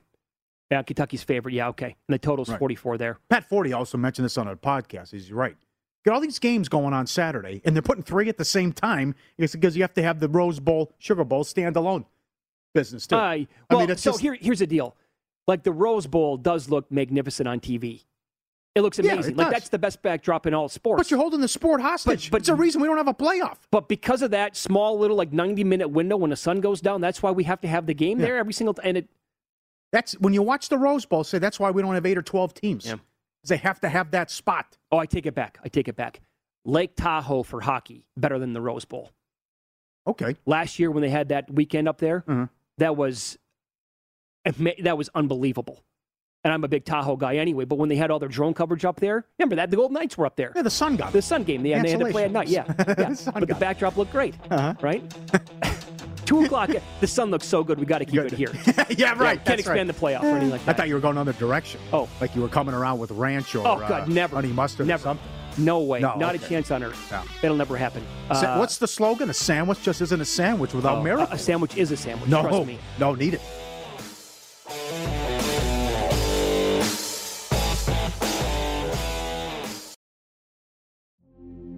Yeah, Kentucky's favorite, yeah, okay. And the total's right. forty-four there. Pat Forty also mentioned this on a podcast. He's right. Got all these games going on Saturday, and they're putting three at the same time. It's because you have to have the Rose Bowl, Sugar Bowl standalone business, too. Uh, I well, mean, it's so just... here, here's the deal. Like, the Rose Bowl does look magnificent on T V. It looks amazing. Yeah, it like, that's the best backdrop in all sports. But you're holding the sport hostage. But, but, it's a reason we don't have a playoff. But because of that small little, like, ninety-minute window when the sun goes down, that's why we have to have the game yeah. there every single time. That's, when you watch the Rose Bowl, say, that's why we don't have eight or twelve teams. Yeah. They have to have that spot. Oh, I take it back. I take it back. Lake Tahoe for hockey, better than the Rose Bowl. Okay. Last year when they had that weekend up there, mm-hmm. that was that was unbelievable. And I'm a big Tahoe guy anyway, but when they had all their drone coverage up there, remember that? The Golden Knights were up there. Yeah, the sun got The sun game. They, and they had to play at night. Yeah, yeah. the but the backdrop looked great, uh-huh. right? Two o'clock, the sun looks so good, we got to keep You're, it here. yeah, right. Yeah, can't expand right. the playoff or anything like that. I thought you were going another direction. Oh. Like you were coming around with ranch or oh, God, uh, never. honey mustard never. or something. No way. No, Not okay. a chance on earth. No. It'll never happen. Uh, What's the slogan? A sandwich just isn't a sandwich without oh, miracles. A sandwich is a sandwich, no, trust me. No, need it.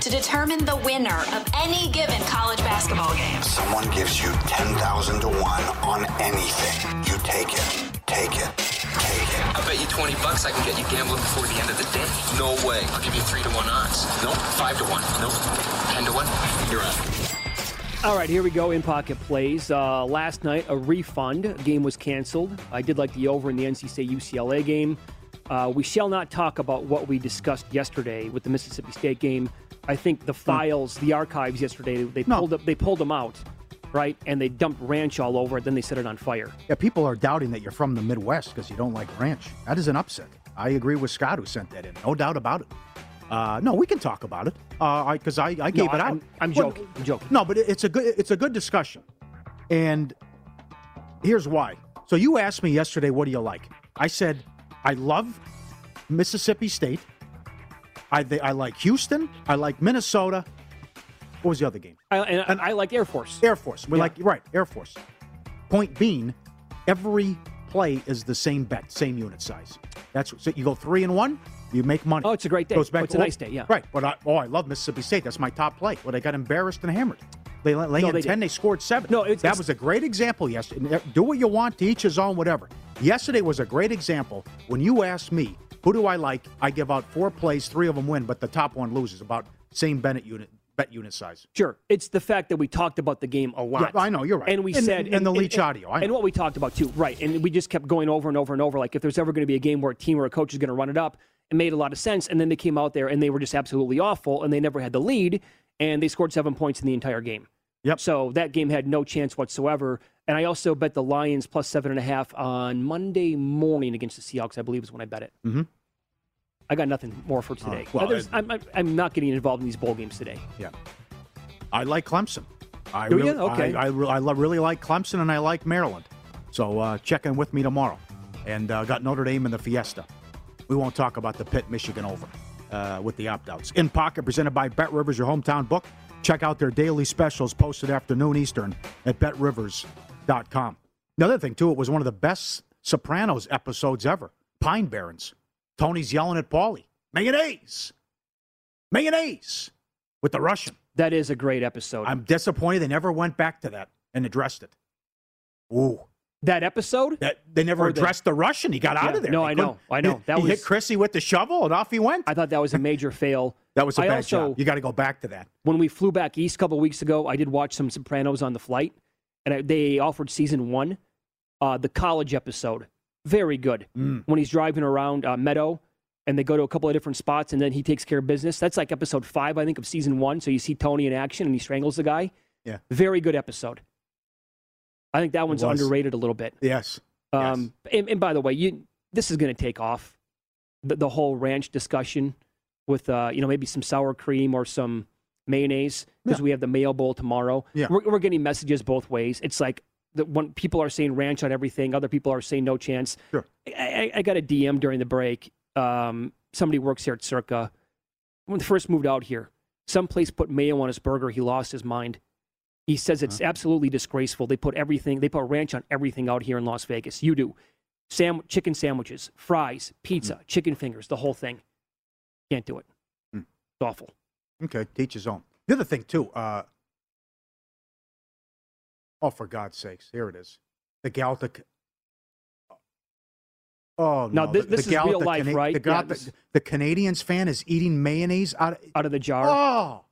To determine the winner of any given college basketball game. Someone gives you ten thousand to one on anything. You take it, take it, take it. I bet you twenty bucks I can get you gambling before the end of the day. No way. I'll give you three to one odds. Nope. five to one. Nope. ten to one. You're up. All right, here we go. In pocket plays. Uh, last night, a refund. A game was canceled. I did like the over in the N C State U C L A game. Uh, we shall not talk about what we discussed yesterday with the Mississippi State game. I think the files, the archives yesterday, they no. pulled up, they pulled them out, right? And they dumped ranch all over it. Then they set it on fire. Yeah, people are doubting that you're from the Midwest because you don't like ranch. That is an upset. I agree with Scott who sent that in. No doubt about it. Uh, no, we can talk about it because uh, I, I, I gave no, it I, out. I'm, I'm joking. But, I'm joking. No, but it's a good it's a good discussion. And here's why. So you asked me yesterday, what do you like? I said, I love Mississippi State. I, they, I like Houston. I like Minnesota. What was the other game? I, and, and I like Air Force. Air Force. We yeah. like, right, Air Force. Point being, every play is the same bet, same unit size. That's so you go three and one, you make money. Oh, it's a great day. Goes back, oh, it's a oh, nice day, yeah. Right. But I, oh, I love Mississippi State. That's my top play. Well, they got embarrassed and hammered. They lay no, in they ten, did. They scored seven. No, it's, that it's, was a great example yesterday. Do what you want, to each his own, whatever. Yesterday was a great example when you asked me, who do I like? I give out four plays, three of them win, but the top one loses. About same Bennett unit, bet unit size. Sure, it's the fact that we talked about the game a lot. Yeah, I know you're right, and we and, said and, and the Leach audio, I know. And what we talked about too, right? And we just kept going over and over and over. Like if there's ever going to be a game where a team or a coach is going to run it up, it made a lot of sense. And then they came out there and they were just absolutely awful, and they never had the lead, and they scored seven points in the entire game. Yep. So that game had no chance whatsoever. And I also bet the Lions plus seven and a half on Monday morning against the Seahawks, I believe is when I bet it. Mm-hmm. I got nothing more for today. Uh, well, Others, I, I'm, I'm not getting involved in these bowl games today. Yeah. I like Clemson. I Do really, you? Okay. I, I, I really like Clemson, and I like Maryland. So uh, check in with me tomorrow. And uh, got Notre Dame in the Fiesta. We won't talk about the Pitt Michigan over uh, with the opt-outs. In Pocket, presented by BetRivers, your hometown book. Check out their daily specials posted afternoon Eastern at bet rivers dot com. Another thing, too, it was one of the best Sopranos episodes ever. Pine Barrens. Tony's yelling at Paulie. Mayonnaise! Mayonnaise! With the Russian. That is a great episode. I'm disappointed they never went back to that and addressed it. Ooh. That episode? That, they never or addressed the, the Russian. He got yeah, out of there. No, they I know. I know. That he was, hit Chrissy with the shovel, and off he went. I thought that was a major fail. That was a I bad also, job. You got to go back to that. When we flew back east a couple of weeks ago, I did watch some Sopranos on the flight, and I, they offered season one, uh, the college episode. Very good. Mm. When he's driving around uh, Meadow, and they go to a couple of different spots, and then he takes care of business. That's like episode five, I think, of season one. So you see Tony in action, and he strangles the guy. Yeah. Very good episode. I think that one's underrated a little bit. Yes. Um, yes. And, and by the way, you this is going to take off. The, the whole ranch discussion with, uh, you know, maybe some sour cream or some mayonnaise, because yeah. we have the Mayo Bowl tomorrow. Yeah. We're, we're getting messages both ways. It's like, that when people are saying ranch on everything, other people are saying no chance. Sure. I, I got a D M during the break. Um, somebody works here at Circa. When he first moved out here, someplace put mayo on his burger. He lost his mind. He says it's uh-huh. absolutely disgraceful. They put everything, they put ranch on everything out here in Las Vegas. You do. Sam, chicken sandwiches, fries, pizza, mm. chicken fingers, the whole thing. Can't do it. Mm. It's awful. Okay, teach his own. The other thing, too, uh, oh, for God's sakes, here it is. The Galactic. Oh, no. Now, this, this the, the is Galta, real life, Cana- right? The, Galta, yeah, the, the Canadians fan is eating mayonnaise out of, out of the jar. Oh!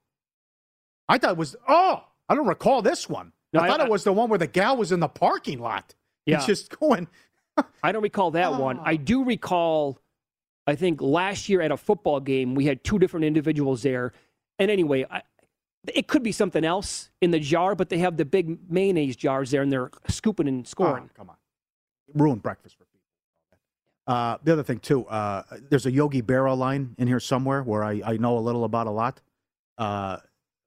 I thought it was, oh! I don't recall this one. No, I thought I, it was the one where the gal was in the parking lot. Yeah. It's just going. I don't recall that oh. one. I do recall, I think last year at a football game, we had two different individuals there. And anyway, I, it could be something else in the jar, but they have the big mayonnaise jars there, and they're scooping and scoring. Oh, come on. Ruin breakfast for people. Uh, the other thing, too, uh, there's a Yogi Berra line in here somewhere where I, I know a little about a lot uh,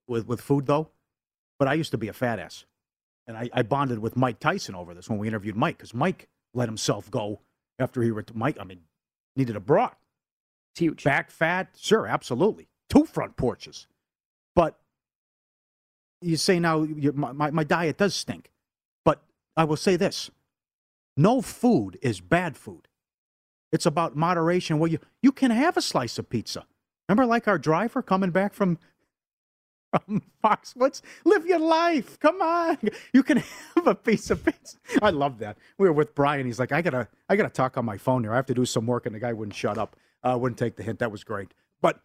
with, with food, though. But I used to be a fat ass. And I, I bonded with Mike Tyson over this when we interviewed Mike, because Mike let himself go after he retired. Mike, I mean, needed a bra. It's huge. Back fat, sure, absolutely. Two front porches. But you say now, you, my, my, my diet does stink. But I will say this. No food is bad food. It's about moderation. Well, you, you can have a slice of pizza. Remember, like our driver coming back from... Foxwoods, live your life. Come on, you can have a piece of pizza. I love that. We were with Brian. He's like, I gotta, I gotta talk on my phone here. I have to do some work, and the guy wouldn't shut up. Uh, wouldn't take the hint. That was great. But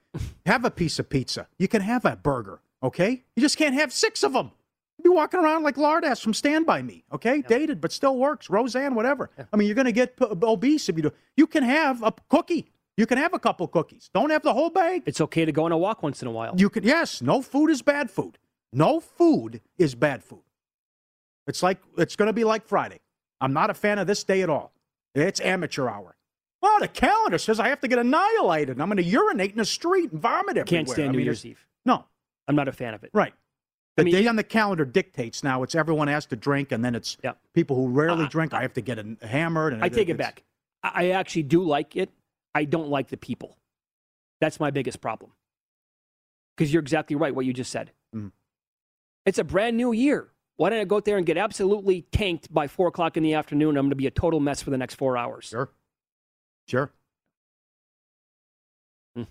have a piece of pizza. You can have a burger. Okay, you just can't have six of them. You'd be walking around like Lardass from Stand By Me. Okay, yeah. Dated but still works. Roseanne, whatever. Yeah. I mean, you're gonna get p- obese if you do. You can have a cookie. You can have a couple cookies. Don't have the whole bag. It's okay to go on a walk once in a while. You can, yes. No food is bad food. No food is bad food. It's like it's going to be like Friday. I'm not a fan of this day at all. It's amateur hour. Well, the calendar says I have to get annihilated. And I'm going to urinate in the street and vomit everywhere. Can't stand I New mean, Year's Eve. No, I'm not a fan of it. Right. The I mean, day on the calendar dictates now. It's everyone has to drink, and then it's yeah. people who rarely uh, drink. I have to get hammered. And I it, take it back. I actually do like it. I don't like the people. That's my biggest problem. Because you're exactly right, what you just said. Mm. It's a brand new year. Why don't I go out there and get absolutely tanked by four o'clock in the afternoon? I'm going to be a total mess for the next four hours. Sure. Sure. Mm.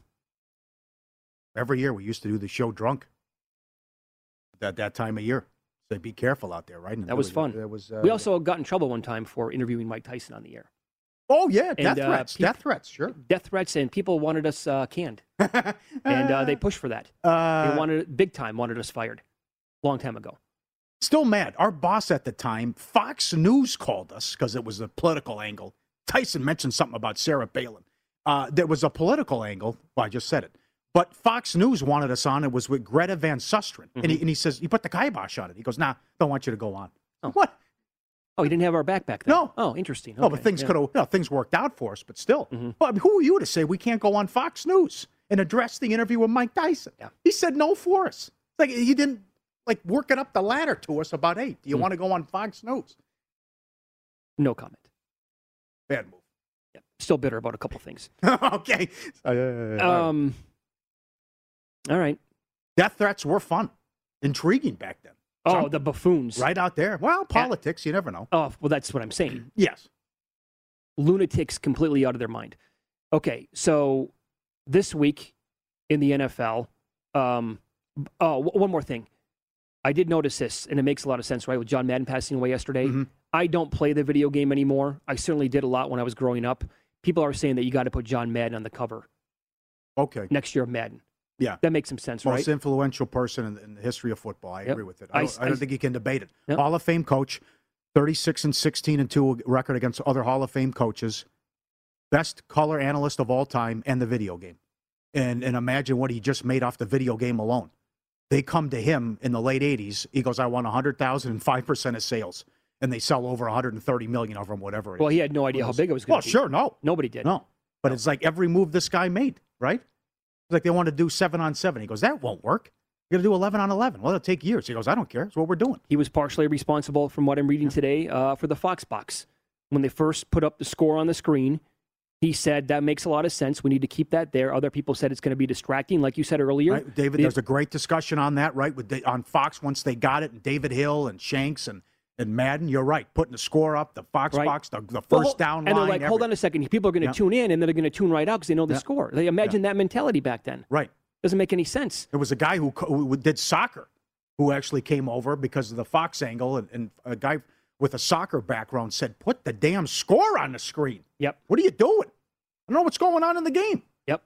Every year we used to do the show drunk. At that time of year. So be careful out there, right? And that was, was fun. That was, uh, we also got in trouble one time for interviewing Mike Tyson on the air. Oh, yeah, death and, threats, uh, people, death threats, sure. Death threats, and people wanted us uh, canned. and uh, they pushed for that. Uh, they wanted, big time, wanted us fired. Long time ago. Still mad. Our boss at the time, Fox News called us, because it was a political angle. Tyson mentioned something about Sarah Palin. Uh, there was a political angle. Well, I just said it. But Fox News wanted us on. It was with Greta Van Susteren. Mm-hmm. And, he, and he says, he put the kibosh on it. He goes, nah, don't want you to go on. Oh. What? Oh, he didn't have our back back then? No. Oh, interesting. Okay. No, but things yeah. could have, you know, things worked out for us, but still. Mm-hmm. Well, I mean, who are you to say we can't go on Fox News and address the interview with Mike Tyson? Yeah. He said no for us. Like, he didn't, like, work it up the ladder to us about, hey, do you mm-hmm. want to go on Fox News? No comment. Bad move. Yeah. Still bitter about a couple things. Okay. Uh, um. All right. Death threats were fun. Intriguing back then. Oh, the buffoons. Right out there. Well, politics, you never know. Oh, well, that's what I'm saying. Yes. Lunatics completely out of their mind. Okay, so this week in the N F L, um, oh, one more thing. I did notice this, and it makes a lot of sense, right, with John Madden passing away yesterday. Mm-hmm. I don't play the video game anymore. I certainly did a lot when I was growing up. People are saying that you got to put John Madden on the cover. Okay. Next year of Madden. Yeah. That makes some sense, Most right? Most influential person in, in the history of football. I yep. agree with it. I, I, I don't I, think you can debate it. Yep. Hall of Fame coach, thirty-six and sixteen and two record against other Hall of Fame coaches. best color analyst of all time and the video game. And and imagine what he just made off the video game alone. They come to him in the late eighties. He goes, I want one hundred thousand and five percent of sales. And they sell over one hundred thirty million of them, whatever it is. Well, he had no idea how big it was going well, to be. Well, sure, no. Nobody did. No. But no. It's like every move this guy made, right? It's like they want to do seven on seven. He goes, that won't work. You're going to do eleven on eleven. Well, it'll take years. He goes, I don't care. It's what we're doing. He was partially responsible, from what I'm reading yeah. today, uh, for the Fox box. When they first put up the score on the screen, he said, that makes a lot of sense. We need to keep that there. Other people said it's going to be distracting, like you said earlier. Right, David, the, there's a great discussion on that, right, with the, on Fox once they got it, and David Hill and Shanks and, and Madden. You're right, putting the score up, the Fox right. box, the, the first well, down line. And they're like, everything. Hold on a second. People are going to yeah. tune in, and then they're going to tune right out because they know the yeah. score. They imagine yeah. that mentality back then. Right. Doesn't make any sense. There was a guy who, who did soccer who actually came over because of the Fox angle, and, and a guy – with a soccer background, said, put the damn score on the screen. Yep. What are you doing? I don't know what's going on in the game. Yep.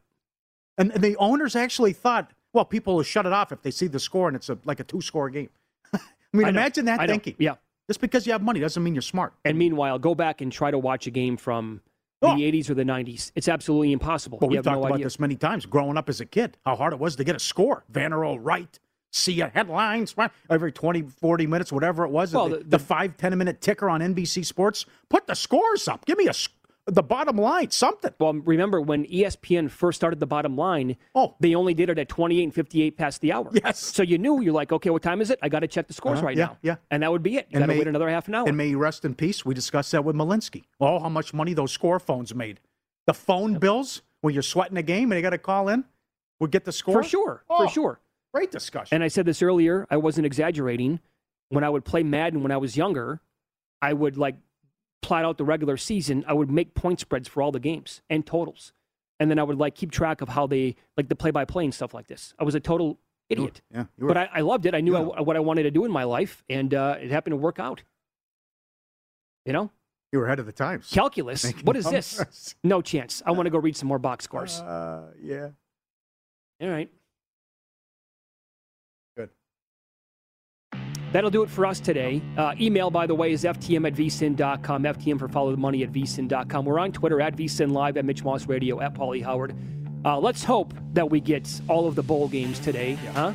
And, and the owners actually thought, well, people will shut it off if they see the score and it's a, like a two-score game. I mean, I imagine know. that I thinking. Know. Yeah. Just because you have money doesn't mean you're smart. And meanwhile, go back and try to watch a game from oh. the eighties or the nineties. It's absolutely impossible. But you we've talked no about idea. this many times, growing up as a kid, how hard it was to get a score. Vanderbilt, Wright. See a headlines every twenty, forty minutes, whatever it was. Well, the, the, the five, ten minute ticker on N B C Sports. Put the scores up. Give me a the bottom line, something. Well, remember when E S P N first started the bottom line, oh. they only did it at twenty-eight and fifty-eight past the hour. Yes. So you knew, you're like, okay, what time is it? I got to check the scores uh-huh. right yeah, now. Yeah. And that would be it. You got to wait another half an hour. And may you rest in peace. We discussed that with Malinsky. Oh, how much money those score phones made. The phone yep. bills when you're sweating a game and you got to call in, we'll get the score. For sure. Oh. For sure. Great discussion. And I said this earlier, I wasn't exaggerating. When I would play Madden when I was younger, I would like plot out the regular season. I would make point spreads for all the games and totals. And then I would like keep track of how they, like the play-by-play and stuff like this. I was a total idiot. You were, yeah, you were, but I, I loved it. I knew yeah. I, what I wanted to do in my life, and uh, it happened to work out. You know? You were ahead of the times. Calculus? What is numbers. this? No chance. I want to go read some more box scores. Uh, yeah. All right. That'll do it for us today. Uh, email, by the way, is F T M at V S I N dot com. F T M for follow the money at V S I N dot com. We're on Twitter at V S I N Live, at Mitch Moss Radio, at Paulie Howard. Uh, let's hope that we get all of the bowl games today. Yeah. huh?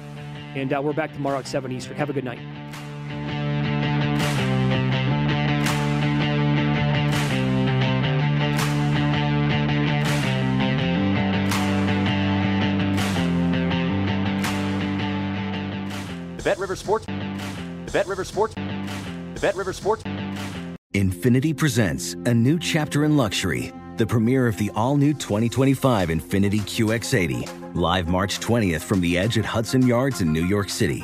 And uh, we're back tomorrow at seven Eastern. Have a good night. The BetRivers Sports. The BetRivers Sports. The BetRivers Sports. Infiniti presents a new chapter in luxury. The premiere of the all-new twenty twenty-five Infiniti Q X eighty. Live March twentieth from the Edge at Hudson Yards in New York City.